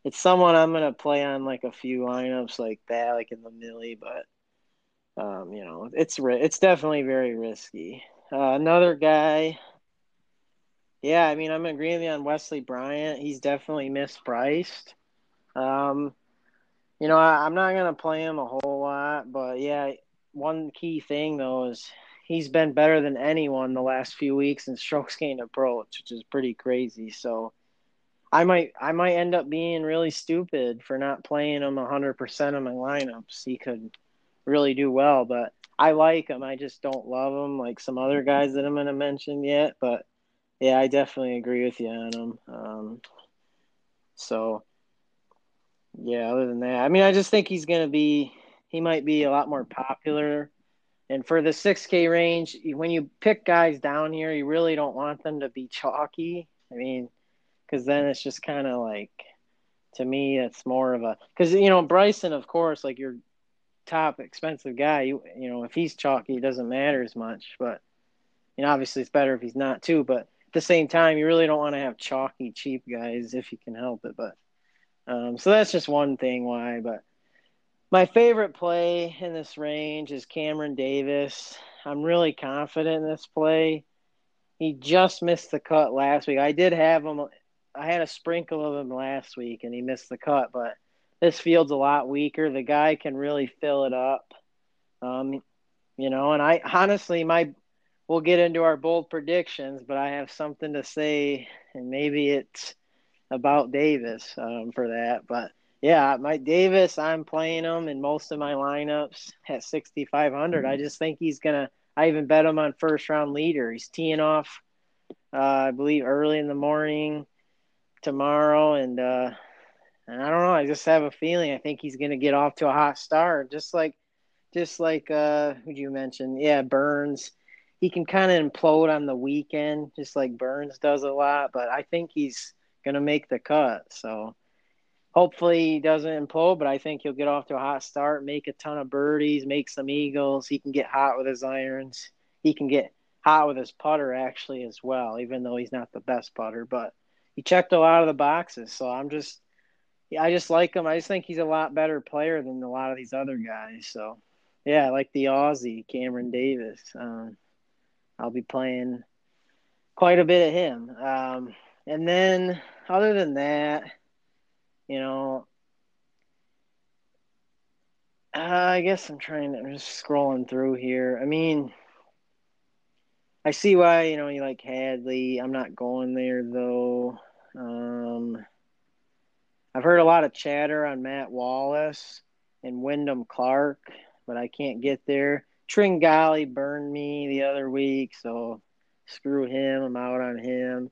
it's someone I'm going to play on, like, a few lineups like that, like in the Millie. But, um, you know, it's it's definitely very risky. Uh, another guy – Yeah, I mean, I'm agreeing on Wesley Bryan. He's definitely mispriced. Um, you know, I, I'm not going to play him a whole lot, but, yeah, one key thing, though, is he's been better than anyone the last few weeks in strokes gained approach, which is pretty crazy. So I might I might end up being really stupid for not playing him one hundred percent of my lineups. He could really do well, but I like him. I just don't love him like some other guys that I'm going to mention yet, but yeah, I definitely agree with you on him. Um, so, yeah, other than that, I mean, I just think he's going to be – he might be a lot more popular. And for the six K range, when you pick guys down here, you really don't want them to be chalky. I mean, because then it's just kind of like – to me, it's more of a – because, you know, Bryson, of course, like your top expensive guy, you, you know, if he's chalky, it doesn't matter as much. But, you know, obviously it's better if he's not too, but – at the same time, you really don't want to have chalky, cheap guys if you can help it. But um, so that's just one thing why. But my favorite play in this range is Cameron Davis. I'm really confident in this play. He just missed the cut last week. I did have him. I had a sprinkle of him last week, and he missed the cut. But this field's a lot weaker. The guy can really fill it up. Um, you know, and I honestly, my – we'll get into our bold predictions, but I have something to say, and maybe it's about Davis um, for that. But, yeah, my Davis, I'm playing him in most of my lineups at sixty-five hundred. Mm-hmm. I just think he's going to – I even bet him on first-round leader. He's teeing off, uh, I believe, early in the morning tomorrow. And, uh, and I don't know. I just have a feeling I think he's going to get off to a hot start, just like – just like uh, who you mentioned? Yeah, Burns. He can kind of implode on the weekend, just like Burns does a lot. But I think he's going to make the cut. So hopefully he doesn't implode, but I think he'll get off to a hot start, make a ton of birdies, make some eagles. He can get hot with his irons. He can get hot with his putter actually as well, even though he's not the best putter. But he checked a lot of the boxes. So I'm just – I just like him. I just think he's a lot better player than a lot of these other guys. So, yeah, I like the Aussie, Cameron Davis. Um I'll be playing quite a bit of him. Um, and then other than that, you know, uh, I guess I'm trying to I'm just scrolling through here. I mean, I see why, you know, you like Hadley. I'm not going there, though. Um, I've heard a lot of chatter on Matt Wallace and Wyndham Clark, but I can't get there. Tringali burned me the other week, so screw him. I'm out on him.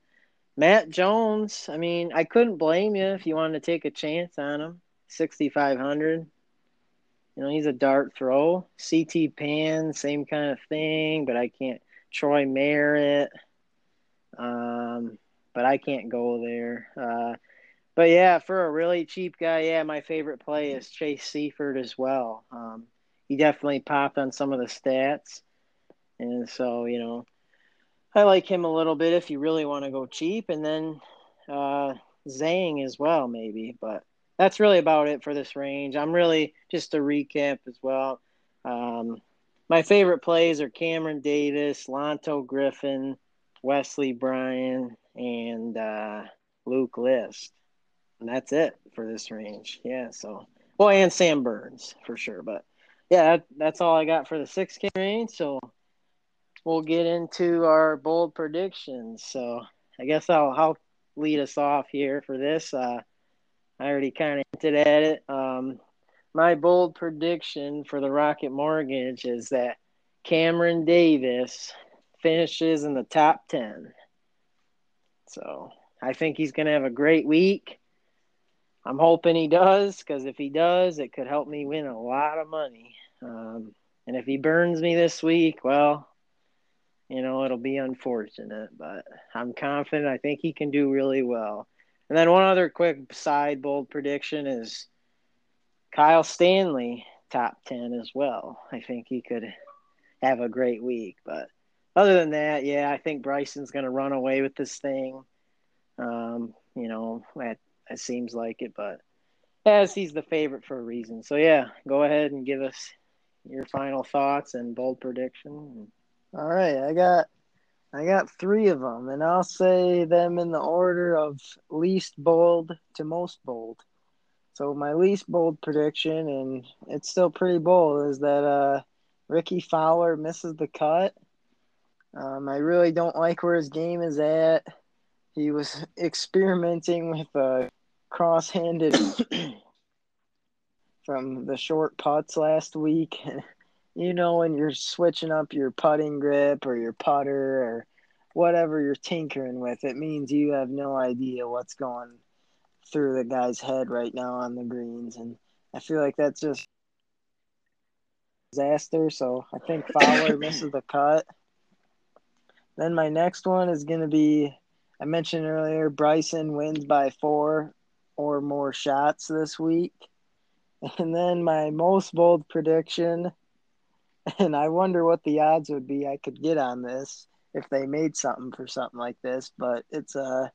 Matt Jones, I mean, I couldn't blame you if you wanted to take a chance on him. sixty-five hundred. You know, he's a dart throw. C T Pan, same kind of thing, but I can't. Troy Merritt, um, but I can't go there. Uh, but, yeah, for a really cheap guy, yeah, my favorite play is Chase Seifert as well. Um He definitely popped on some of the stats. And so, you know, I like him a little bit if you really want to go cheap. And then uh, Zhang as well, maybe. But that's really about it for this range. I'm really, just to recap as well, um, my favorite plays are Cameron Davis, Lanto Griffin, Wesley Bryan, and uh, Luke List. And that's it for this range. Yeah, so – well, and Sam Burns for sure. But, yeah, that, that's all I got for the six K range. So we'll get into our bold predictions. So I guess I'll, I'll lead us off here for this. Uh, I already kind of hinted at it. Um, my bold prediction for the Rocket Mortgage is that Cameron Davis finishes in the top ten. So I think he's going to have a great week. I'm hoping he does, because if he does, it could help me win a lot of money. Um, and if he burns me this week, well, you know, it'll be unfortunate, but I'm confident. I think he can do really well. And then one other quick side bold prediction is Kyle Stanley, top ten as well. I think he could have a great week. But other than that, yeah, I think Bryson's going to run away with this thing. Um, you know, that, that seems like it, but as he's the favorite for a reason. So, yeah, go ahead and give us your final thoughts and bold prediction. All right, I got I got three of them, and I'll say them in the order of least bold to most bold. So my least bold prediction, and it's still pretty bold, is that uh, Rickie Fowler misses the cut. Um, I really don't like where his game is at. He was experimenting with a cross-handed from the short putts last week. You know, when you're switching up your putting grip or your putter or whatever you're tinkering with, it means you have no idea what's going through the guy's head right now on the greens. And I feel like that's just a disaster. So I think Fowler misses the cut. Then my next one is going to be, I mentioned earlier, Bryson wins by four or more shots this week. And then my most bold prediction, and I wonder what the odds would be I could get on this if they made something for something like this, but it's uh,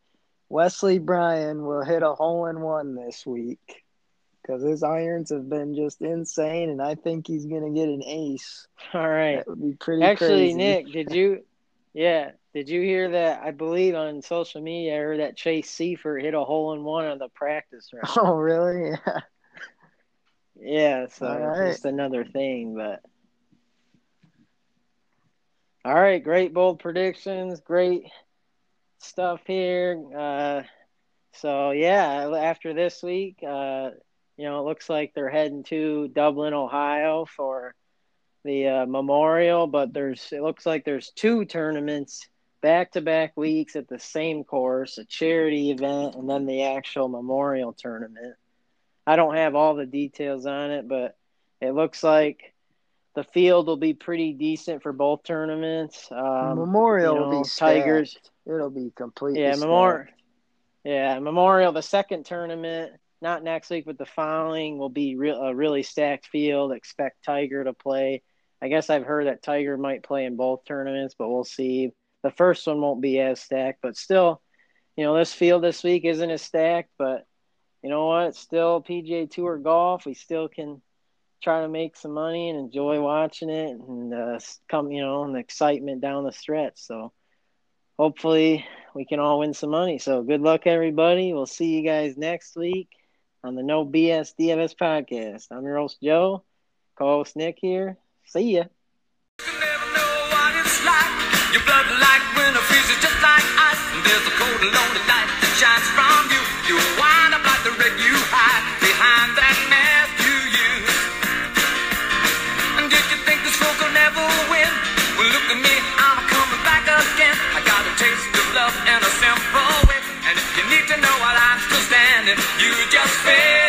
Wesley Bryan will hit a hole-in-one this week because his irons have been just insane, and I think he's going to get an ace. All right. That would be pretty Actually, crazy. Nick, did you – yeah, did you hear that? I believe on social media I heard that Chase Seifert hit a hole-in-one on the practice round. Oh, really? Yeah. Yeah, so right. Just another thing, but – all right, great bold predictions, great stuff here. Uh, so, yeah, after this week, uh, you know, it looks like they're heading to Dublin, Ohio for the uh, Memorial, but there's it looks like there's two tournaments back-to-back weeks at the same course, a charity event, and then the actual Memorial tournament. I don't have all the details on it, but it looks like the field will be pretty decent for both tournaments. Um, Memorial you know, will be Tigers. Stacked. It'll be completely yeah. Memorial, yeah. Memorial, the second tournament, not next week, but the following will be re- a really stacked field. Expect Tiger to play. I guess I've heard that Tiger might play in both tournaments, but we'll see. The first one won't be as stacked, but still, you know, this field this week isn't as stacked. But you know what? Still P G A Tour golf. We still can try to make some money and enjoy watching it and uh, come, you know, and the excitement down the stretch. So hopefully we can all win some money. So good luck, everybody. We'll see you guys next week on the No B S D F S podcast. I'm your host, Joe, co-host Nick here. See ya. You can never know what it's like. Your blood like winter freezes just like ice. And there's a cold and lonely light that shines from you. You wind up like the wreck you hide behind that mask. Never win. Well, look at me, I'm coming back again. I got a taste of love in a simple way. And if you need to know while I'm still standing, you just fail.